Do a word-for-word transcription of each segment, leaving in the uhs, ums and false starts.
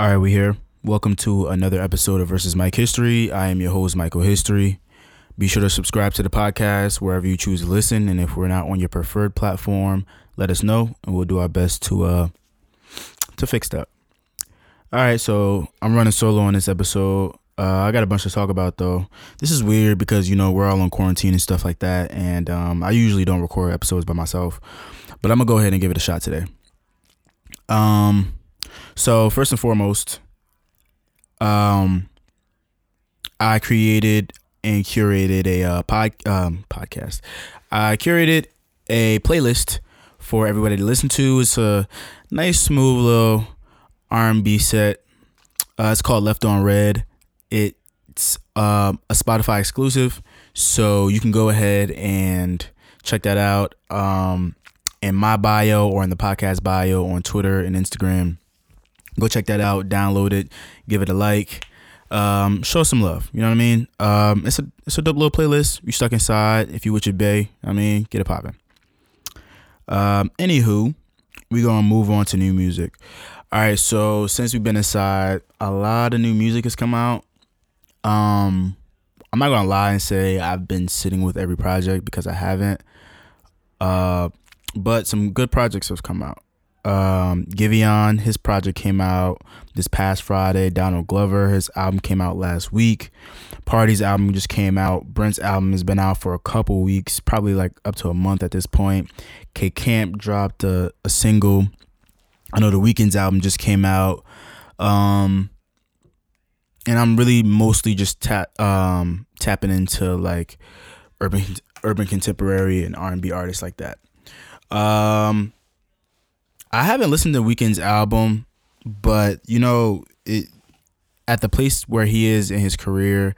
All right, we here. Welcome to another episode of Versus Mike History. I am your host, Michael History. Be sure to subscribe to the podcast wherever you choose to listen. And if we're not on your preferred platform, let us know and we'll do our best to uh to fix that. All right, so I'm running solo on this episode. Uh, I got a bunch to talk about, though. This is weird because, you know, we're all on quarantine and stuff like that. And um, I usually don't record episodes by myself, but I'm going to go ahead and give it a shot today. Um... So first and foremost, um, I created and curated a uh, pod, um, podcast. I curated a playlist for everybody to listen to. It's a nice, smooth little R and B set. Uh, it's called Left on Red. It's uh, a Spotify exclusive, so you can go ahead and check that out um, in my bio or in the podcast bio on Twitter and Instagram. Go check that out, download it, give it a like, um, show some love. You know what I mean? Um, it's a it's a dope little playlist. You stuck inside. If you with your bae, I mean, get it popping. Um, anywho, we're going to move on to new music. All right, so since we've been inside, a lot of new music has come out. Um, I'm not going to lie and say I've been sitting with every project because I haven't. Uh, but some good projects have come out. Um, Giveon, his project came out this past Friday. Donald Glover, his album came out last week. Party's album just came out. Brent's album has been out for a couple weeks, probably like up to a month at this point. K Camp dropped a, a single. I know The Weeknd's album just came out. Um, and I'm really mostly just tap, um, tapping into like urban, urban contemporary and R and B artists like that. Um, I haven't listened to Weeknd's album, but, you know, it, at the place where he is in his career,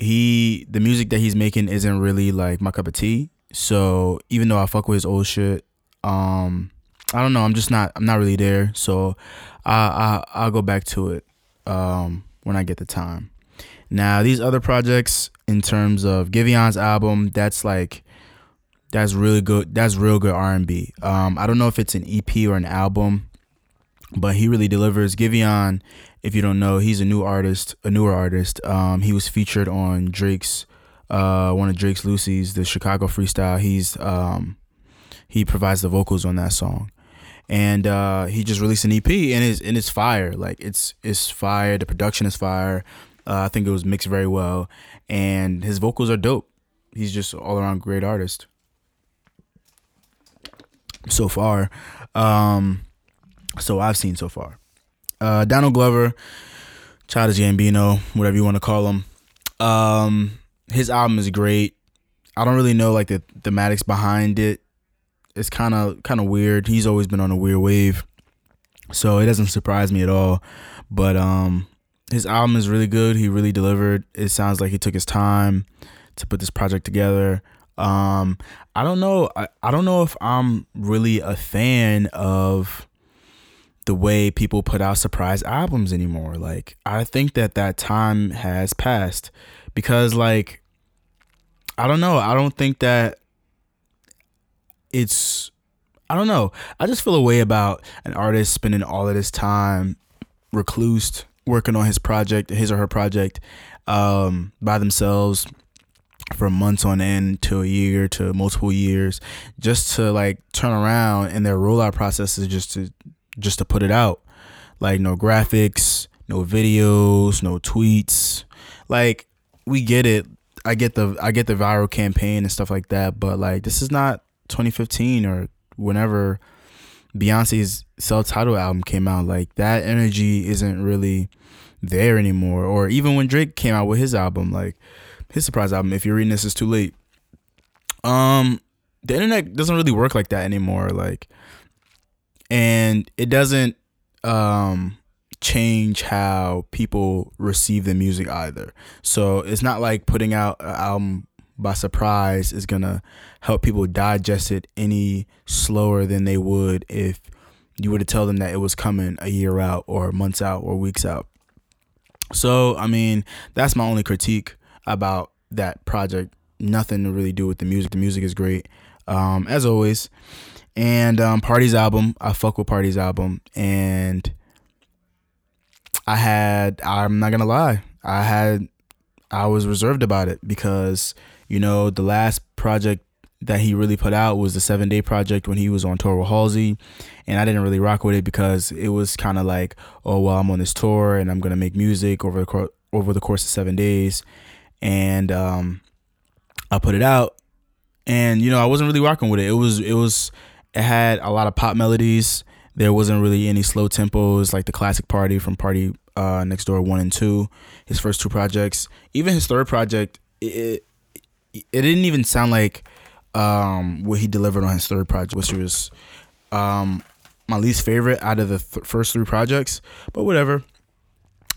he the music that he's making isn't really, like, my cup of tea. So even though I fuck with his old shit, um, I don't know. I'm just not I'm not really there. So I, I, I'll go back to it um, when I get the time. Now, these other projects, in terms of Giveon's album, that's, like... That's really good. That's real good R and B. Um, I don't know if it's an E P or an album, but he really delivers. Giveon, if you don't know, he's a new artist, a newer artist. Um, he was featured on Drake's, uh, one of Drake's Lucy's, the Chicago Freestyle. He's um, he provides the vocals on that song, and uh, he just released an E P, and it's and it's fire. Like it's it's fire. The production is fire. Uh, I think it was mixed very well, and his vocals are dope. He's just an all around great artist. So far, um, so I've seen so far. Uh, Donald Glover, Childish Gambino, whatever you want to call him. Um, his album is great. I don't really know like the thematics behind it. It's kind of kind of weird. He's always been on a weird wave, so it doesn't surprise me at all. But um, his album is really good. He really delivered. It sounds like he took his time to put this project together. Um, I don't know. I, I don't know if I'm really a fan of the way people put out surprise albums anymore. Like, I think that that time has passed because, like, I don't know. I don't think that it's, I don't know. I just feel a way about an artist spending all of this time reclused, working on his project, his or her project, um, by themselves. For months on end to a year to multiple years just to like turn around and their rollout process is just to just to put it out. Like no graphics, no videos, no tweets. Like we get it. I get the I get the viral campaign and stuff like that, but like this is not twenty fifteen or whenever Beyonce's self-titled album came out. Like that energy isn't really there anymore. Or even when Drake came out with his album, like his surprise album, if you're reading this, it's too late. Um, the internet doesn't really work like that anymore. Like, and it doesn't um, change how people receive the music either. So it's not like putting out an album by surprise is going to help people digest it any slower than they would if you were to tell them that it was coming a year out or months out or weeks out. So, I mean, that's my only critique about that project. Nothing to really do with the music. The music is great, um, as always. And um, Party's album, I fuck with Party's album. And I had, I'm not gonna lie, I had, I was reserved about it because, you know, the last project that he really put out was the seven day project when he was on tour with Halsey, and I didn't really rock with it because it was kind of like, oh, well, I'm on this tour and I'm gonna make music over the cor- over the course of seven days, and um, I put it out, and you know, I wasn't really rocking with it. It was, it was, it had a lot of pop melodies. There wasn't really any slow tempos like the classic Party from Party uh, Next Door one and two, his first two projects, even his third project. It it, it didn't even sound like um what he delivered on his third project, which was um my least favorite out of the th- first three projects, but whatever.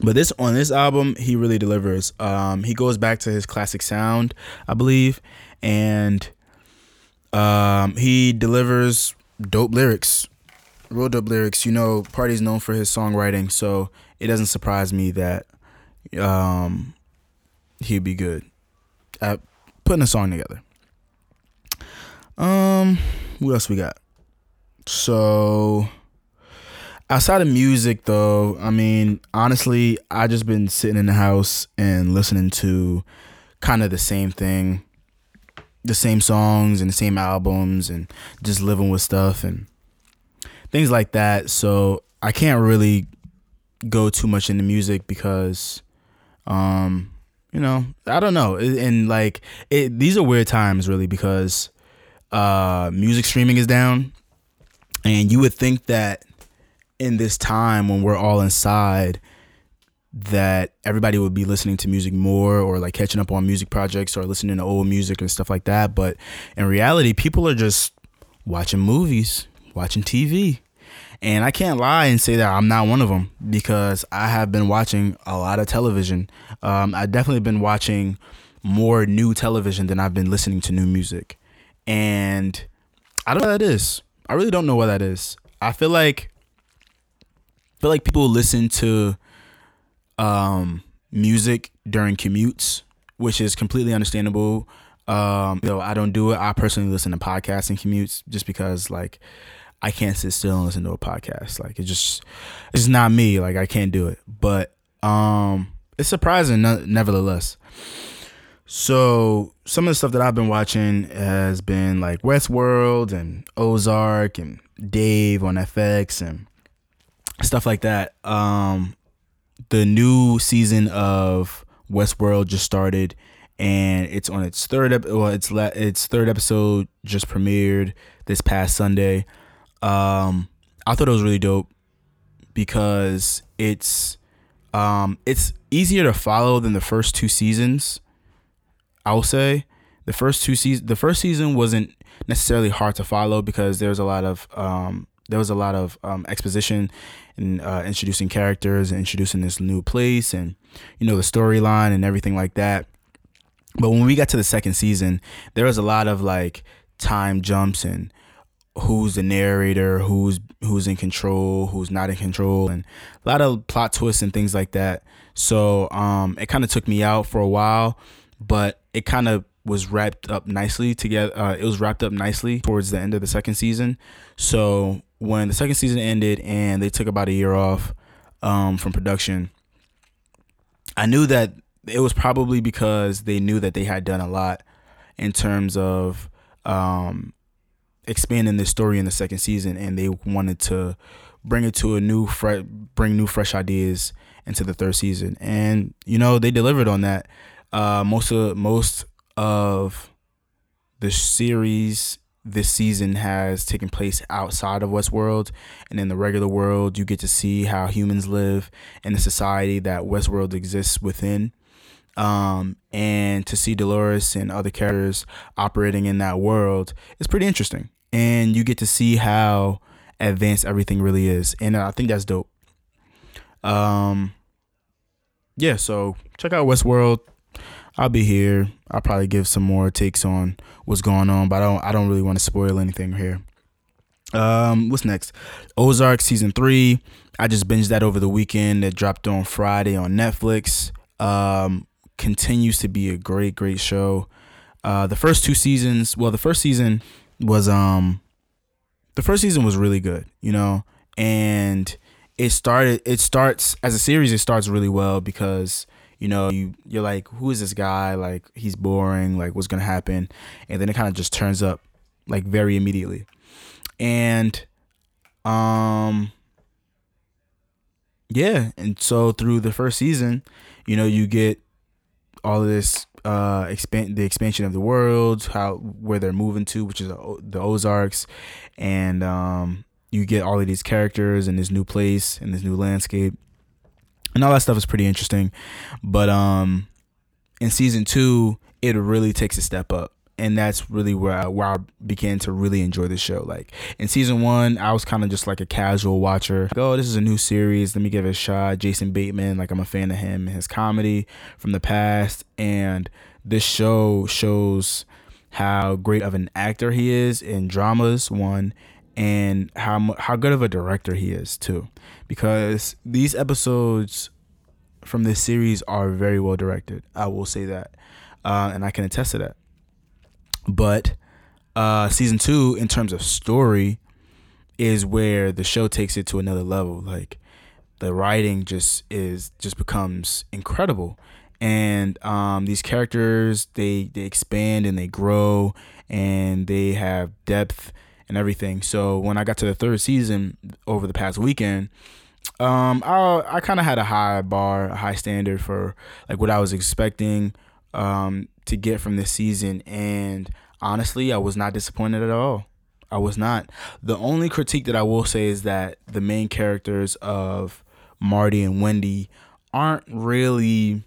But this, on this album, he really delivers. Um he goes back to his classic sound, I believe, and um he delivers dope lyrics, real dope lyrics. You know, Party's known for his songwriting, so it doesn't surprise me that um he'd be good at putting a song together. Um, what else we got? So, outside of music, though, I mean, honestly, I just been sitting in the house and listening to kind of the same thing, the same songs and the same albums, and just living with stuff and things like that. So I can't really go too much into music because, um, you know, I don't know, and like it, these are weird times, really, because Uh, music streaming is down, and you would think that in this time when we're all inside that everybody would be listening to music more, or like catching up on music projects, or listening to old music and stuff like that. But in reality, people are just watching movies, watching T V, and I can't lie and say that I'm not one of them, because I have been watching a lot of television. um, I've definitely been watching more new television than I've been listening to new music. And I don't know what that is. I really don't know what that is. I feel like I feel like people listen to um, music during commutes, which is completely understandable. Um, you know, I don't do it. I personally listen to podcasts and commutes just because, like, I can't sit still and listen to a podcast. Like, it just it's not me. Like, I can't do it. But um, it's surprising, nevertheless. So some of the stuff that I've been watching has been like Westworld and Ozark and Dave on F X and stuff like that. Um, the new season of Westworld just started, and it's on its third ep- well, it's la- its third episode just premiered this past Sunday. Um, I thought it was really dope because it's um, it's easier to follow than the first two seasons. I'll say the first two seasons, the first season wasn't necessarily hard to follow because there was a lot of um, there was a lot of um, exposition and uh, introducing characters and introducing this new place and, you know, the storyline and everything like that. But when we got to the second season, there was a lot of like time jumps and who's the narrator, who's who's in control, who's not in control, and a lot of plot twists and things like that. So um, it kind of took me out for a while, but it kind of was wrapped up nicely together. Uh, it was wrapped up nicely towards the end of the second season. So when the second season ended and they took about a year off um, from production, I knew that it was probably because they knew that they had done a lot in terms of um, expanding the story in the second season, and they wanted to bring it to a new, fre- bring new fresh ideas into the third season. And, you know, they delivered on that. Uh, most of most of the series this season has taken place outside of Westworld, and in the regular world, you get to see how humans live in the society that Westworld exists within, um, and to see Dolores and other characters operating in that world is pretty interesting. And you get to see how advanced everything really is, and I think that's dope. Um, yeah, so check out Westworld. I'll be here. I'll probably give some more takes on what's going on, but I don't I don't really want to spoil anything here. Um, what's next? Ozark season three. I just binged that over the weekend. It dropped on Friday on Netflix. Um, continues to be a great, great show. Uh, the first two seasons, well, the first season was um the first season was really good, you know, and it started it starts as a series, it starts really well because, you know, you, you're like, who is this guy? Like, he's boring, like what's gonna happen? And then it kind of just turns up like very immediately. And um yeah, and so through the first season, you know, you get all of this uh expand the expansion of the world, how where they're moving to, which is the Ozarks, and um you get all of these characters in this new place, in this new landscape, and all that stuff is pretty interesting. But um in season two, it really takes a step up. And that's really where I, where I began to really enjoy the show. Like in season one, I was kind of just like a casual watcher. Like, oh, this is a new series, let me give it a shot. Jason Bateman, like I'm a fan of him and his comedy from the past. And this show shows how great of an actor he is in dramas, one, and how how good of a director he is too. Because these episodes from this series are very well directed. I will say that, uh, and I can attest to that. But uh, season two, in terms of story, is where the show takes it to another level. Like the writing just is just becomes incredible, and um, these characters they they expand and they grow and they have depth and everything. So when I got to the third season over the past weekend, um, I I kind of had a high bar, a high standard for like what I was expecting. Um, to get from this season, and honestly I was not disappointed at all. I was not. The only critique that I will say is that the main characters of Marty and Wendy aren't really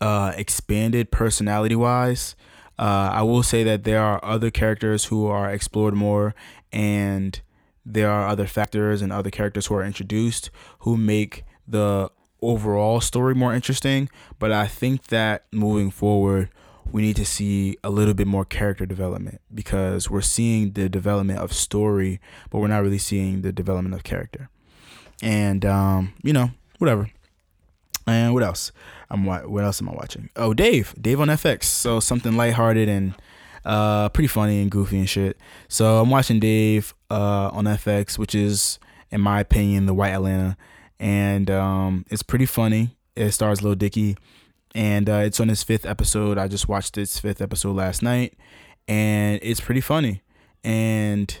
uh, expanded personality wise. Uh, I will say that there are other characters who are explored more, and there are other factors and other characters who are introduced who make the overall story more interesting. But I think that moving forward we need to see a little bit more character development, because we're seeing the development of story but we're not really seeing the development of character. And um you know, whatever. And what else I'm what else am I watching? Oh, Dave Dave on F X. So something lighthearted and uh pretty funny and goofy and shit. So I'm watching Dave uh on F X, which is in my opinion the white Atlanta. And um, it's pretty funny. It stars Lil Dicky, and uh, it's on his fifth episode. I just watched its fifth episode last night, and it's pretty funny. And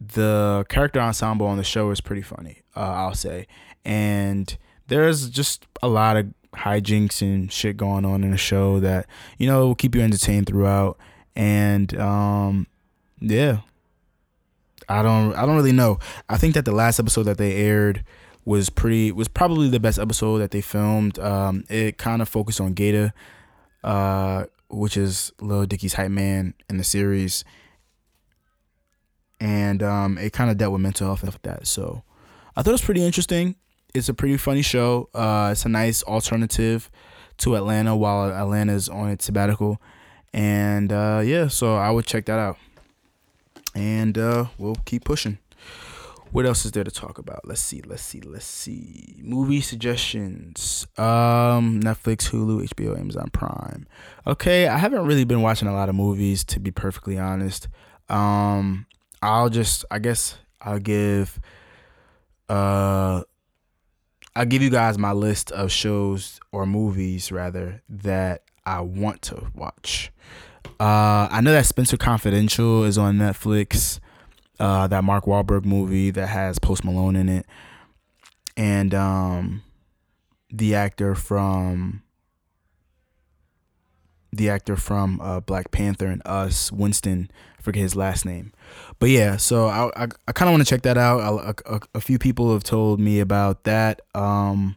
the character ensemble on the show is pretty funny, uh, I'll say. And there's just a lot of hijinks and shit going on in the show that, you know, will keep you entertained throughout. And um, yeah. I don't I don't really know. I think that the last episode that they aired was pretty was probably the best episode that they filmed. Um, it kind of focused on Gator, uh, which is Lil Dicky's hype man in the series. And um, it kind of dealt with mental health and stuff like that. So I thought it was pretty interesting. It's a pretty funny show. Uh, it's a nice alternative to Atlanta while Atlanta's on its sabbatical. And uh, yeah, so I would check that out. And uh, we'll keep pushing. What else is there to talk about? Let's see, let's see, let's see. Movie suggestions. Um, Netflix, Hulu, H B O, Amazon Prime. Okay, I haven't really been watching a lot of movies, to be perfectly honest. Um, I'll just, I guess I'll give, uh, I'll give you guys my list of shows or movies, rather, that I want to watch. Uh, I know that Spencer Confidential is on Netflix, uh, that Mark Wahlberg movie that has Post Malone in it, and um, the actor from the actor from uh, Black Panther and Us, Winston, I forget his last name, but yeah. So I I, I kind of want to check that out. I, a, a few people have told me about that. Um,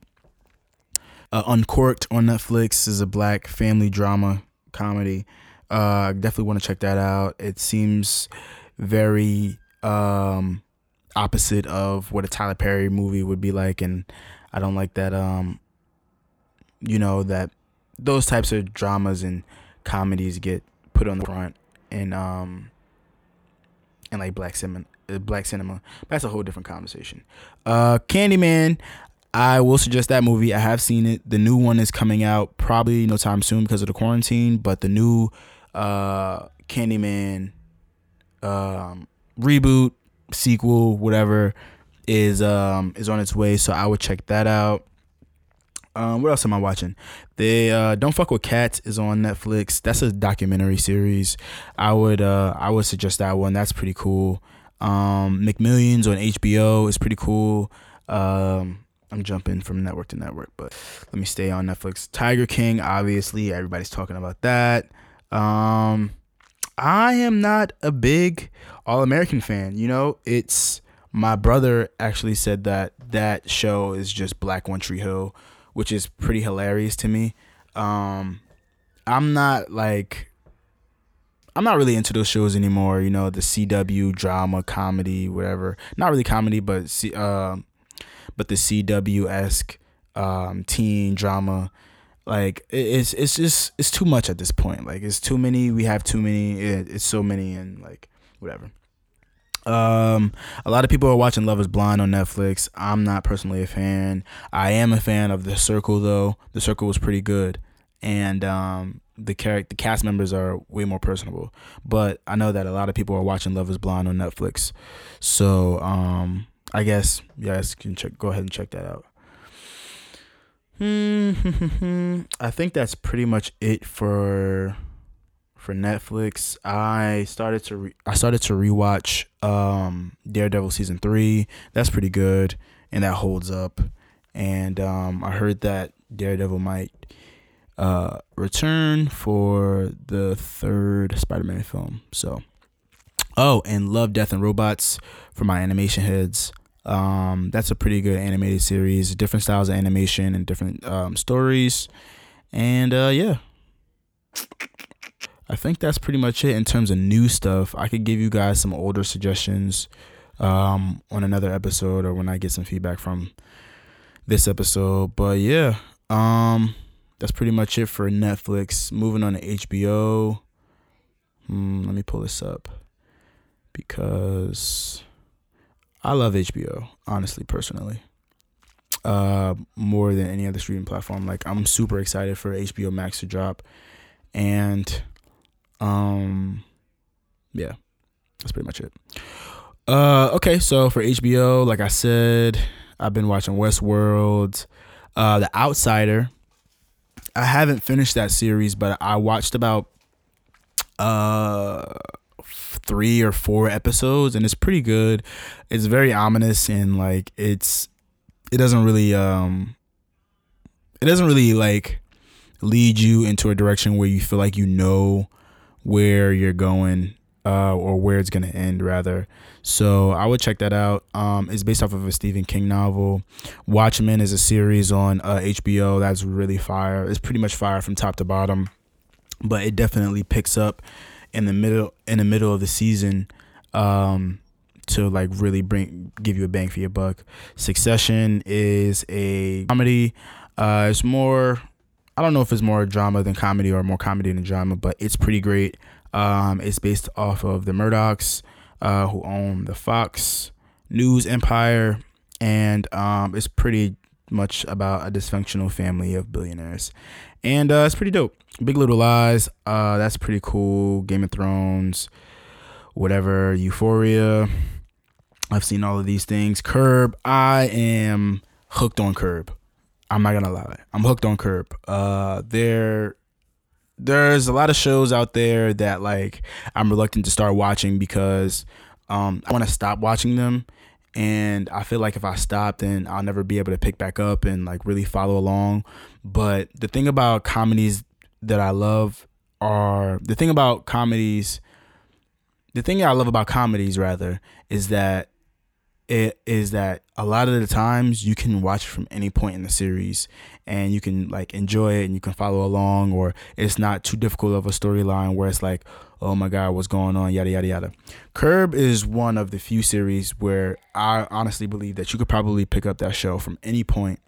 uh, Uncorked on Netflix is a black family drama comedy. Uh, definitely want to check that out. It seems very um, opposite of what a Tyler Perry movie would be like, and I don't like that. Um, you know, that those types of dramas and comedies get put on the front, and um, and like black cinema, black cinema. That's a whole different conversation. Uh, Candyman. I will suggest that movie. I have seen it. The new one is coming out probably no time soon because of the quarantine, but the new uh, Candyman um, reboot, sequel, whatever is um is on its way, so I would check that out. Um, what else am I watching? They uh, Don't Fuck With Cats is on Netflix. That's a documentary series. I would uh, I would suggest that one. That's pretty cool. Um, McMillions on H B O is pretty cool. Um, I'm jumping from network to network, but let me stay on Netflix. Tiger King, obviously, everybody's talking about that. Um, I am not a big All-American fan. You know, it's my brother actually said that that show is just Black One Tree Hill, which is pretty hilarious to me. Um, I'm not like, I'm not really into those shows anymore. You know, the C W drama, comedy, whatever. Not really comedy, but C, uh, but the C W-esque um, teen drama. Like it's it's just it's too much at this point. Like it's too many. We have too many. It, it's so many and like whatever. Um, a lot of people are watching Love Is Blind on Netflix. I'm not personally a fan. I am a fan of The Circle though. The Circle was pretty good, and um, the character, the cast members are way more personable. But I know that a lot of people are watching Love Is Blind on Netflix, so um, I guess you guys can check. Go ahead and check that out. Hmm. I think that's pretty much it for. For Netflix, I started to re- I started to rewatch um, Daredevil season three. That's pretty good, and that holds up. And um, I heard that Daredevil might uh, return for the third Spider-Man film. So, oh, and Love, Death, and Robots for my animation heads. Um, that's a pretty good animated series. Different styles of animation and different um, stories. And uh, yeah. I think that's pretty much it in terms of new stuff. I could give you guys some older suggestions um, on another episode or when I get some feedback from this episode. But yeah, um, that's pretty much it for Netflix. Moving on to H B O. Mm, let me pull this up because I love H B O, honestly, personally, uh, more than any other streaming platform. Like I'm super excited for H B O Max to drop and... Um, yeah, that's pretty much it. Uh, okay, so for H B O, like I said, I've been watching Westworld, uh, The Outsider. I haven't finished that series, but I watched about uh three or four episodes, and it's pretty good. It's very ominous and like it's it doesn't really um it doesn't really like lead you into a direction where you feel like you know where you're going uh or where it's gonna end rather. So I would check that out. Um it's based off of a Stephen King novel. Watchmen is a series on uh, H B O that's really fire. It's pretty much fire from top to bottom, but it definitely picks up in the middle in the middle of the season um to like really bring give you a bang for your buck. Succession is a comedy. Uh it's more I don't know if it's more drama than comedy or more comedy than drama, but it's pretty great. Um, it's based off of the Murdochs, uh, who own the Fox News empire, and um, it's pretty much about a dysfunctional family of billionaires. And uh, it's pretty dope. Big Little Lies, uh, that's pretty cool. Game of Thrones, whatever. Euphoria. I've seen all of these things. Curb. I am hooked on Curb. I'm not gonna lie. I'm hooked on Curb. Uh, there, there's a lot of shows out there that like I'm reluctant to start watching because um, I want to stop watching them, and I feel like if I stop, then I'll never be able to pick back up and like really follow along. But the thing about comedies that I love are the thing about comedies, the thing I love about comedies rather is that. It is that a lot of the times you can watch from any point in the series and you can like enjoy it and you can follow along, or it's not too difficult of a storyline where it's like, oh my God, what's going on? Yada, yada, yada. Curb is one of the few series where I honestly believe that you could probably pick up that show from any point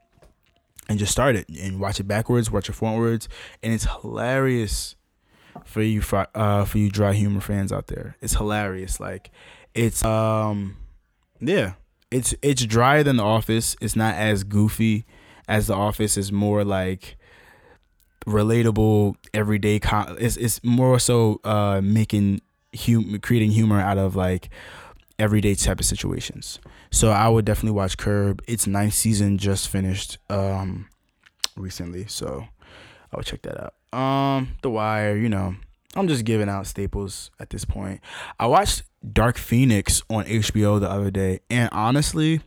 and just start it and watch it backwards, watch it forwards. And it's hilarious for you, uh, for you dry humor fans out there. It's hilarious. Like it's, um, yeah, it's it's drier than The Office. It's not as goofy as The Office. It's more like relatable, everyday. Com- it's it's more so uh, making hum- creating humor out of like everyday type of situations. So I would definitely watch Curb. Its ninth season just finished um, recently, so I would check that out. Um, The Wire, you know, I'm just giving out staples at this point. I watched Dark Phoenix on H B O the other day, and honestly,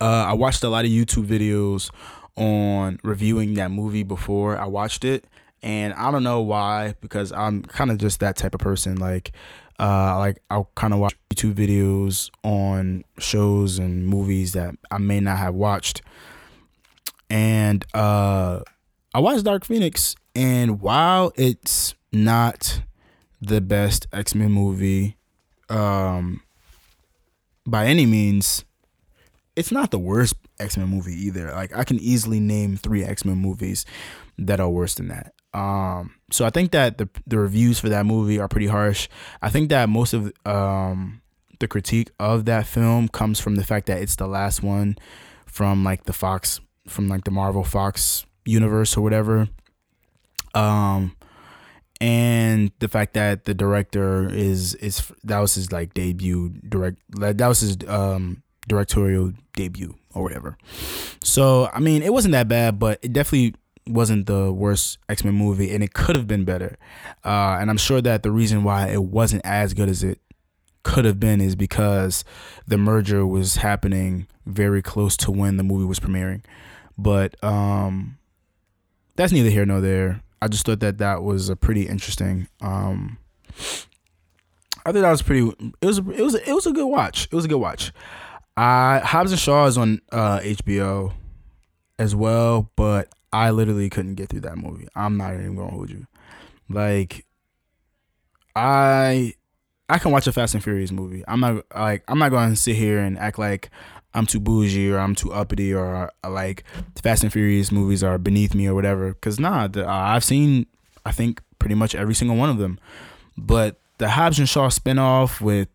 uh, I watched a lot of YouTube videos on reviewing that movie before I watched it, and I don't know why, because I'm kind of just that type of person. Like, uh, like I'll kind of watch YouTube videos on shows and movies that I may not have watched, and uh, I watched Dark Phoenix, and while it's not the best X-Men movie um, by any means, it's not the worst X-Men movie either. Like, I can easily name three X-Men movies that are worse than that. Um, so I think that the the reviews for that movie are pretty harsh. I think that most of um, the critique of that film comes from the fact that it's the last one from like the Fox, from like the Marvel Fox universe or whatever. Um, and the fact that the director is is that was his like debut direct that was his um. directorial debut or whatever. So I mean, it wasn't that bad, but it definitely wasn't the worst X-Men movie, and it could have been better. Uh, and I'm sure that the reason why it wasn't as good as it could have been is because the merger was happening very close to when the movie was premiering. But um, that's neither here nor there. I just thought that that was a pretty interesting. Um, I think that was pretty. It was. It was. It was a good watch. It was a good watch. I, Hobbs and Shaw is on uh, H B O as well, but I literally couldn't get through that movie. I'm not even gonna hold you. Like, I I can watch a Fast and Furious movie. I'm not like I'm not gonna sit here and act like I'm too bougie or I'm too uppity or uh, like Fast and Furious movies are beneath me or whatever. Cause nah, the, uh, I've seen I think pretty much every single one of them. But the Hobbs and Shaw spinoff with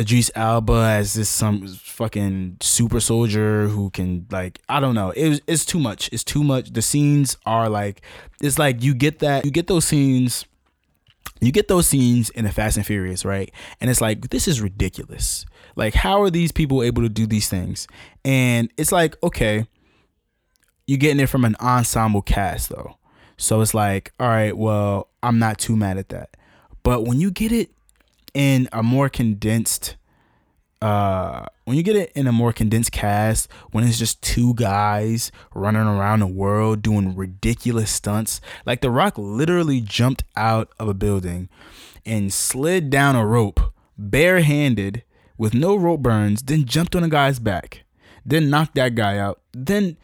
Idris Elba as this some fucking super soldier who can like I don't know it, it's too much it's too much the scenes are like it's like you get that you get those scenes you get those scenes in the Fast and Furious, right? And it's like, this is ridiculous. Like, how are these people able to do these things? And it's like, okay, you're getting it from an ensemble cast though, so it's like, all right, well, I'm not too mad at that. But when you get it in a more condensed uh when you get it in a more condensed cast, when it's just two guys running around the world doing ridiculous stunts, like The Rock literally jumped out of a building and slid down a rope barehanded with no rope burns, then jumped on a guy's back, then knocked that guy out, then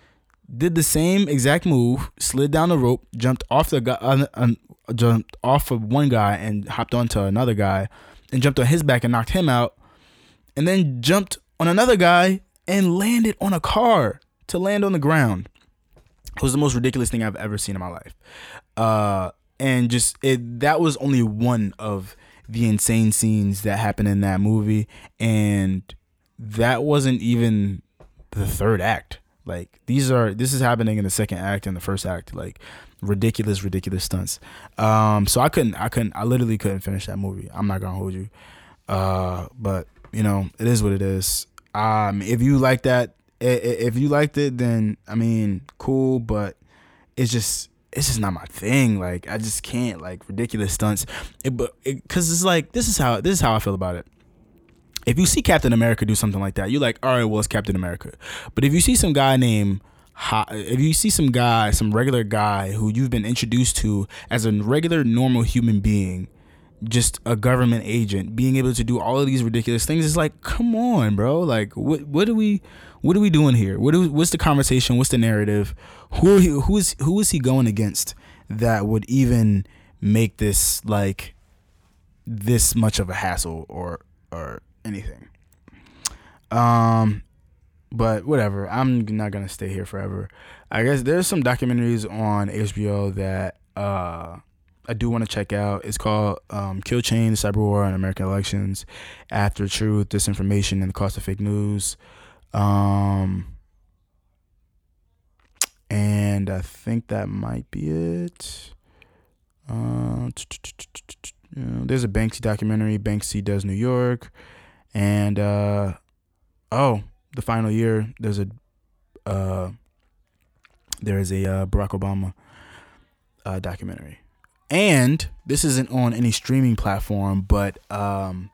did the same exact move, slid down the rope, jumped off the guy uh, um, jumped off of one guy and hopped onto another guy and jumped on his back and knocked him out, and then jumped on another guy and landed on a car to land on the ground. It was the most ridiculous thing I've ever seen in my life. Uh, and just it, that was only one of the insane scenes that happened in that movie. And that wasn't even the third act. Like, these are, this is happening in the second act and the first act, like ridiculous, ridiculous stunts. Um, so I couldn't, I couldn't, I literally couldn't finish that movie. I'm not gonna hold you. Uh, but you know, it is what it is. Um, if you like that, if you liked it, then I mean, cool, but it's just, it's just not my thing. Like, I just can't, like, ridiculous stunts. It, but it, cause it's like, this is how, this is how I feel about it. If you see Captain America do something like that, you're like, all right, well, it's Captain America. But if you see some guy named, if you see some guy, some regular guy who you've been introduced to as a regular, normal human being, just a government agent, being able to do all of these ridiculous things, it's like, come on, bro. Like, what, what do we, what are we doing here? What do, what's the conversation? What's the narrative? Who, are he, who is, who is he going against that would even make this like this much of a hassle or, or, anything. Um but whatever, I'm not gonna stay here forever. I guess there's some documentaries on H B O that uh I do want to check out. It's called um Kill Chain, Cyber War and American Elections, After Truth, Disinformation and the Cost of Fake News. Um and I think that might be it. Um there's a Banksy documentary, Banksy Does New York. And uh, oh, the final year, there's a uh, there is a uh, Barack Obama uh, documentary. And this isn't on any streaming platform, but um,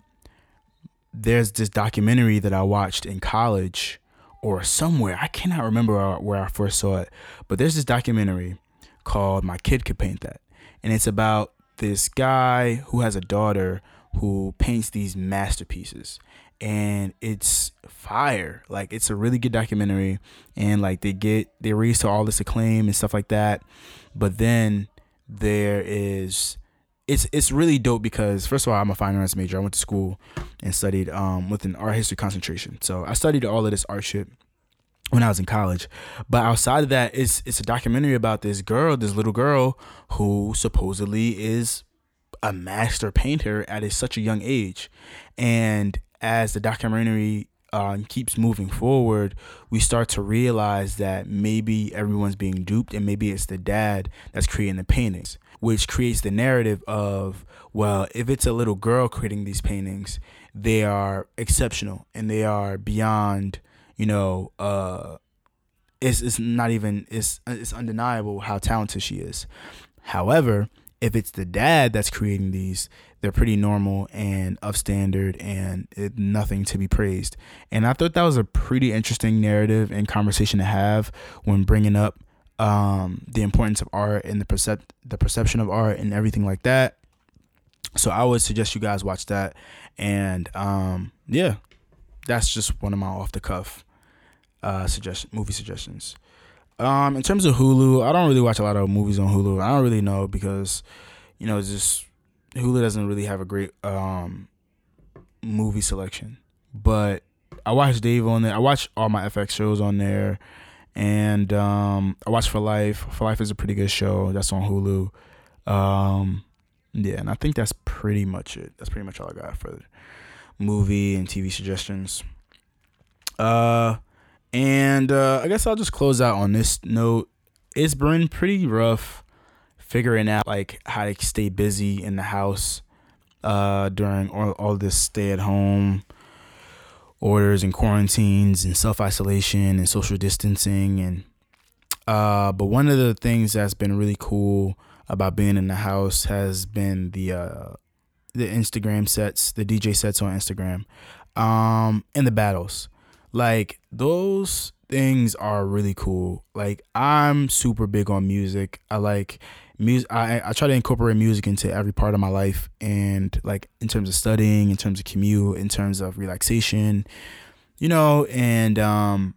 there's this documentary that I watched in college or somewhere. I cannot remember where I first saw it, but there's this documentary called My Kid Could Paint That. And it's about this guy who has a daughter who paints these masterpieces. And it's fire. Like, it's a really good documentary. And like they get, they raise to all this acclaim and stuff like that. But then there is, it's it's really dope because, first of all, I'm a fine arts major. I went to school and studied um, with an art history concentration. So I studied all of this art shit when I was in college. But outside of that, it's it's a documentary about this girl, this little girl who supposedly is a master painter at a, such a young age. And as the documentary um, keeps moving forward, we start to realize that maybe everyone's being duped and maybe it's the dad that's creating the paintings, which creates the narrative of, well, if it's a little girl creating these paintings, they are exceptional and they are beyond, you know, uh, it's, it's not even, it's, it's undeniable how talented she is. However, if it's the dad that's creating these, they're pretty normal and up standard and it, nothing to be praised. And I thought that was a pretty interesting narrative and conversation to have when bringing up um, the importance of art and the percep- the perception of art and everything like that. So I would suggest you guys watch that. And um, yeah, that's just one of my off the cuff uh, suggestion movie suggestions. Um, in terms of Hulu, I don't really watch a lot of movies on Hulu. I don't really know because, you know, it's just Hulu doesn't really have a great um, movie selection. But I watch Dave on there. I watch all my F X shows on there, and um, I watch For Life. For Life is a pretty good show. That's on Hulu. Um, yeah, and I think that's pretty much it. That's pretty much all I got for the movie and T V suggestions. Uh. And uh, I guess I'll just close out on this note. It's been pretty rough figuring out like how to stay busy in the house uh, during all, all this stay-at-home orders and quarantines and self-isolation and social distancing. And uh, but one of the things that's been really cool about being in the house has been the uh, the Instagram sets, the D J sets on Instagram, um, and the battles. Like, those things are really cool. Like, I'm super big on music. I like music. I, I try to incorporate music into every part of my life. And like, in terms of studying, in terms of commute, in terms of relaxation, you know, and um,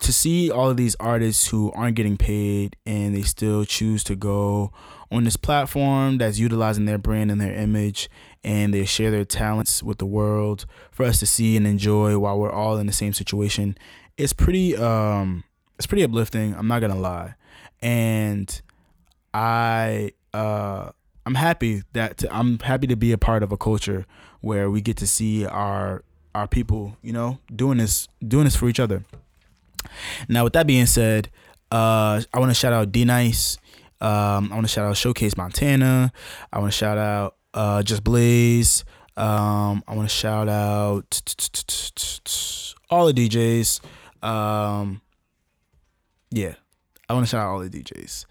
to see all of these artists who aren't getting paid and they still choose to go on this platform that's utilizing their brand and their image, and they share their talents with the world for us to see and enjoy while we're all in the same situation. It's pretty, um, it's pretty uplifting. I'm not gonna lie, and I, uh, I'm happy that to, I'm happy to be a part of a culture where we get to see our our people, you know, doing this, doing this for each other. Now, with that being said, uh, I want to shout out D Nice. Um, I want to shout out Showcase Montana. I want to shout out. Uh, Just Blaze. Um, I want to shout out t- t- t- t- t- t- all the D Js. Um, yeah, I want to shout out all the D Js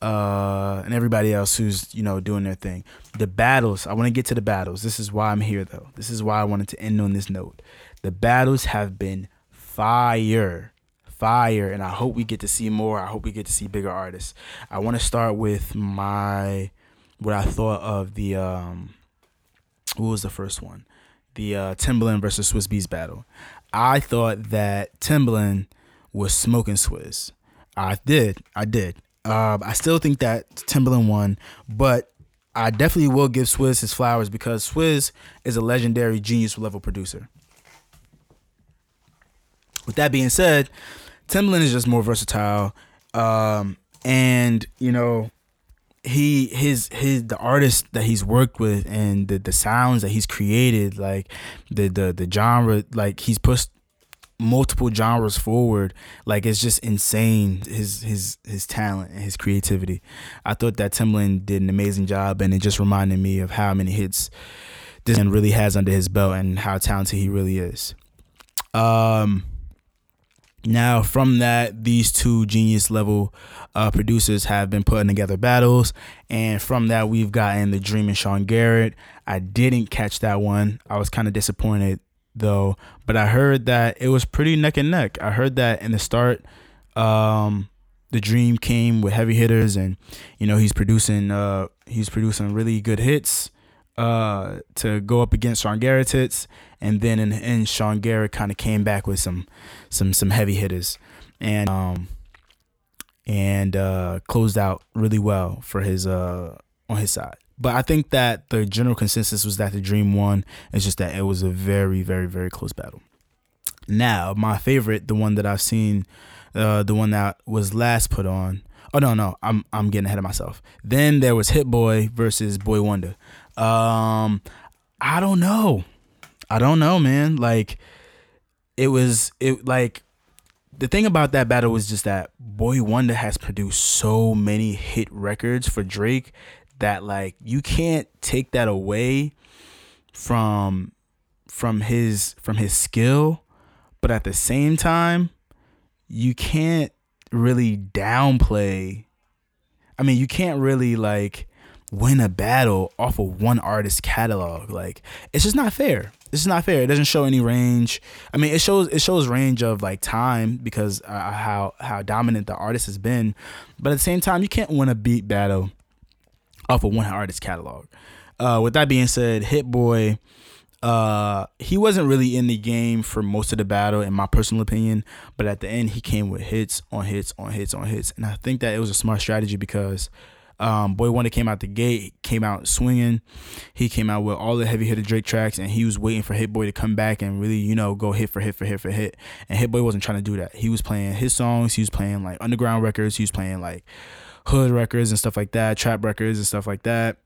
uh, and everybody else who's, you know, doing their thing. The battles. I want to get to the battles. This is why I'm here, though. This is why I wanted to end on this note. The battles have been fire, fire, and I hope we get to see more. I hope we get to see bigger artists. I want to start with my. What I thought of the um, what was the first one? The uh, Timbaland versus Swiss Beats battle. I thought that Timbaland was smoking Swizz. I did, I did. Uh, I still think that Timbaland won, but I definitely will give Swizz his flowers because Swizz is a legendary genius level producer. With that being said, Timbaland is just more versatile, um, and you know. He his his the artists that he's worked with and the, the sounds that he's created, like the, the the genre, like he's pushed multiple genres forward. Like, it's just insane, his his his talent and his creativity. I thought that Timbaland did an amazing job, and it just reminded me of how many hits this man really has under his belt and how talented he really is. Um, now from that, these two genius level uh, producers have been putting together battles, and from that we've gotten The Dream and Sean Garrett. I didn't catch that one. I was kind of disappointed though, but I heard that it was pretty neck and neck. I heard that in the start, um, The Dream came with heavy hitters, and you know he's producing uh, he's producing really good hits uh, to go up against Sean Garrett's hits, and then in the end, Sean Garrett kind of came back with some some some heavy hitters, and um, and uh, closed out really well for his uh, on his side. But I think that the general consensus was that The Dream won. It's just that it was a very, very, very close battle. Now, my favorite, the one that I've seen, uh, the one that was last put on. Oh, no, no, I'm I'm getting ahead of myself. Then there was Hit Boy versus Boy Wonder. Um, I don't know. I don't know, man. Like, it was, it like, the thing about that battle was just that Boy Wonder has produced so many hit records for Drake that like you can't take that away from from his from his skill, but at the same time you can't really downplay I mean you can't really like win a battle off of one artist's catalog. Like it's just not fair. It's just not fair. It doesn't show any range. I mean it shows it shows range of like time because uh, how how dominant the artist has been, but at the same time you can't win a beat battle off of one artist catalog. Uh, with that being said, Hit Boy, uh, he wasn't really in the game for most of the battle, in my personal opinion. But at the end, he came with hits on hits on hits on hits, and I think that it was a smart strategy because um, Boy Wonder came out the gate, came out swinging. He came out with all the heavy hitter Drake tracks, and he was waiting for Hit Boy to come back and really, you know, go hit for hit for hit for hit. And Hit Boy wasn't trying to do that. He was playing his songs. He was playing like underground records. He was playing like hood records and stuff like that, trap records and stuff like that,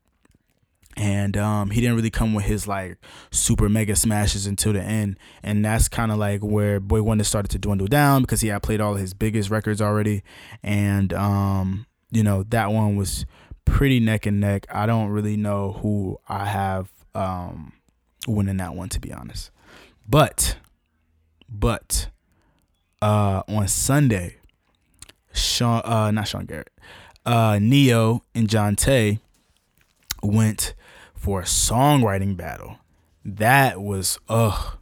and um he didn't really come with his like super mega smashes until the end, and that's kind of like where Boy Wonder started to dwindle down because he had played all of his biggest records already, and um you know that one was pretty neck and neck. I don't really know who I have um winning that one, to be honest, but but uh on Sunday, Sean uh not Sean Garrett Uh, Neo and Jonte went for a songwriting battle. That was, ugh,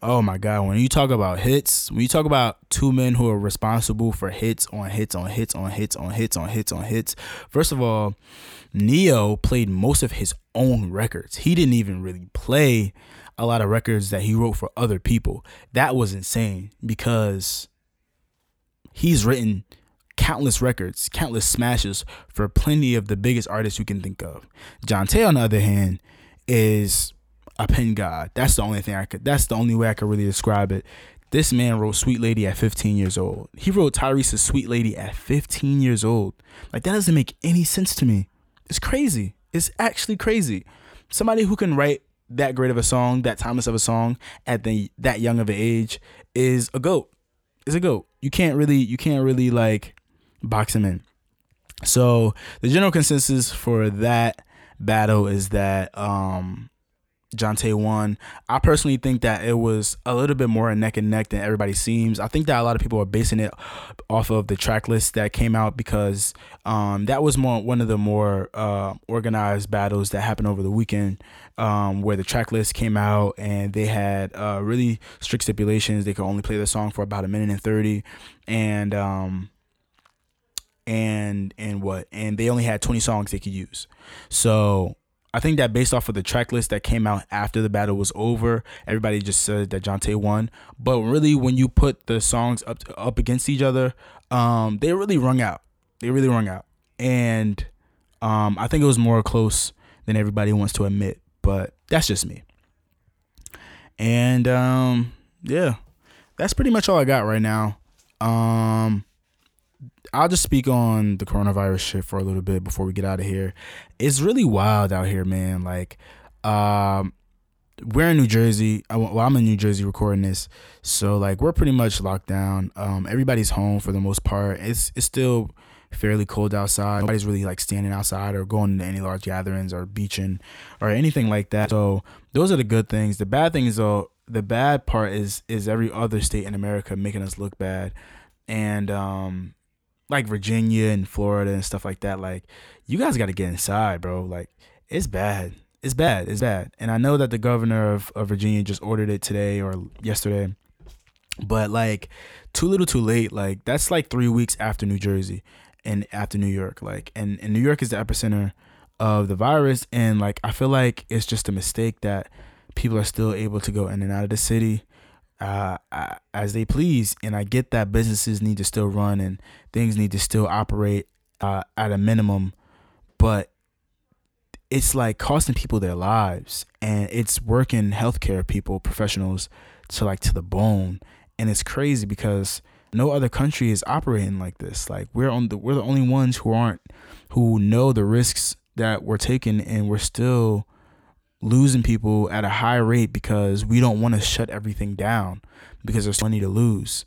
oh my God. When you talk about hits, when you talk about two men who are responsible for hits on hits on hits on hits on hits on hits on hits. First of all, Neo played most of his own records. He didn't even really play a lot of records that he wrote for other people. That was insane because he's written countless records, countless smashes for plenty of the biggest artists you can think of. Jonte, on the other hand, is a pen god. That's the only thing I could. That's the only way I could really describe it. This man wrote "Sweet Lady" at fifteen years old. He wrote Tyrese's "Sweet Lady" at fifteen years old. Like that doesn't make any sense to me. It's crazy. It's actually crazy. Somebody who can write that great of a song, that timeless of a song, at the that young of an age is a goat. Is a goat. You can't really. You can't really like. Box him in. So the general consensus for that battle is that um Jonte won. I personally think that it was a little bit more neck and neck than everybody seems. I think that a lot of people are basing it off of the track list that came out because um that was more one of the more uh organized battles that happened over the weekend, um where the track list came out and they had uh really strict stipulations. They could only play the song for about a minute and thirty, and um And and what? And they only had twenty songs they could use. So I think that based off of the track list that came out after the battle was over, everybody just said that Jonte won. But really, when you put the songs up to, up against each other, um, they really rung out. They really rung out. And um, I think it was more close than everybody wants to admit. But that's just me. And um, yeah, that's pretty much all I got right now. Um... I'll just speak on the coronavirus shit for a little bit before we get out of here. It's really wild out here, man. Like, um, we're in New Jersey. I, well, I'm in New Jersey recording this. So, like, we're pretty much locked down. Um, everybody's home for the most part. It's it's still fairly cold outside. Nobody's really like standing outside or going to any large gatherings or beaching or anything like that. So those are the good things. The bad thing is, though, the bad part is is every other state in America making us look bad. And um like Virginia and Florida and stuff like that, like, you guys got to get inside, bro. Like, it's bad. It's bad. It's bad. And I know that the governor of, of Virginia just ordered it today or yesterday. But, like, too little too late. Like, that's, like, three weeks after New Jersey and after New York. Like, and, and New York is the epicenter of the virus. And, like, I feel like it's just a mistake that people are still able to go in and out of the city uh as they please. And I get that businesses need to still run and things need to still operate uh at a minimum, but it's like costing people their lives, and it's working healthcare people, professionals, to like to the bone. And it's crazy because no other country is operating like this. Like, we're on the we're the only ones who aren't who know the risks that we're taking, and we're still losing people at a high rate because we don't want to shut everything down because there's money to lose.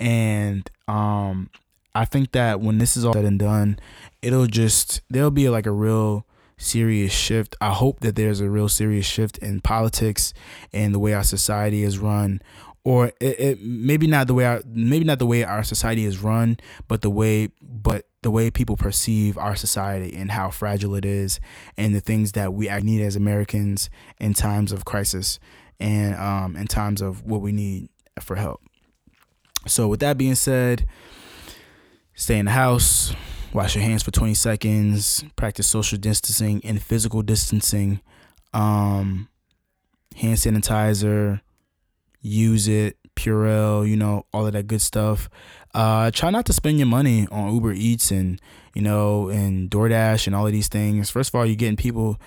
And um I think that when this is all said and done, it'll just there'll be like a real serious shift. I hope that there's a real serious shift in politics and the way our society is run, or it, it maybe not the way our maybe not the way our society is run, but the way but the way people perceive our society and how fragile it is and the things that we need as Americans in times of crisis and um, in times of what we need for help. So with that being said, stay in the house, wash your hands for twenty seconds, practice social distancing and physical distancing, um, hand sanitizer, use it, Purell, you know, all of that good stuff. Uh, try not to spend your money on Uber Eats and, you know, and DoorDash and all of these things. First of all, you're getting people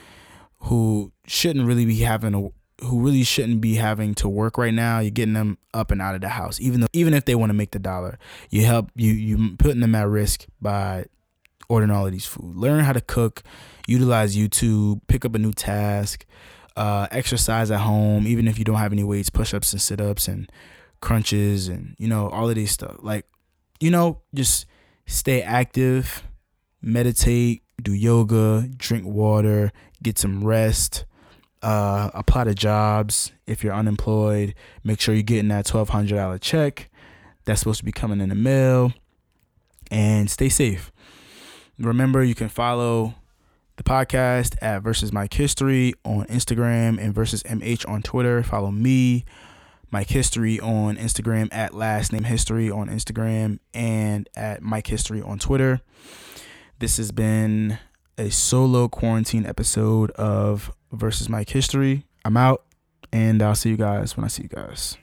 who shouldn't really be having a, who really shouldn't be having to work right now. You're getting them up and out of the house, even though, even if they want to make the dollar, you help you, you putting them at risk by ordering all of these food. Learn how to cook, utilize YouTube, pick up a new task, uh, exercise at home. Even if you don't have any weights, push-ups and sit-ups and crunches and, you know, all of these stuff. Like, you know, just stay active, meditate, do yoga, drink water, get some rest, uh, apply to jobs. If you're unemployed, make sure you're getting that twelve hundred dollars check that's supposed to be coming in the mail, and stay safe. Remember, you can follow the podcast at Versus Mike History on Instagram and Versus M H on Twitter. Follow me, Mike History, on Instagram, at Last Name History on Instagram, and at Mike History on Twitter. This has been a solo quarantine episode of Versus Mike History. I'm out, and I'll see you guys when I see you guys.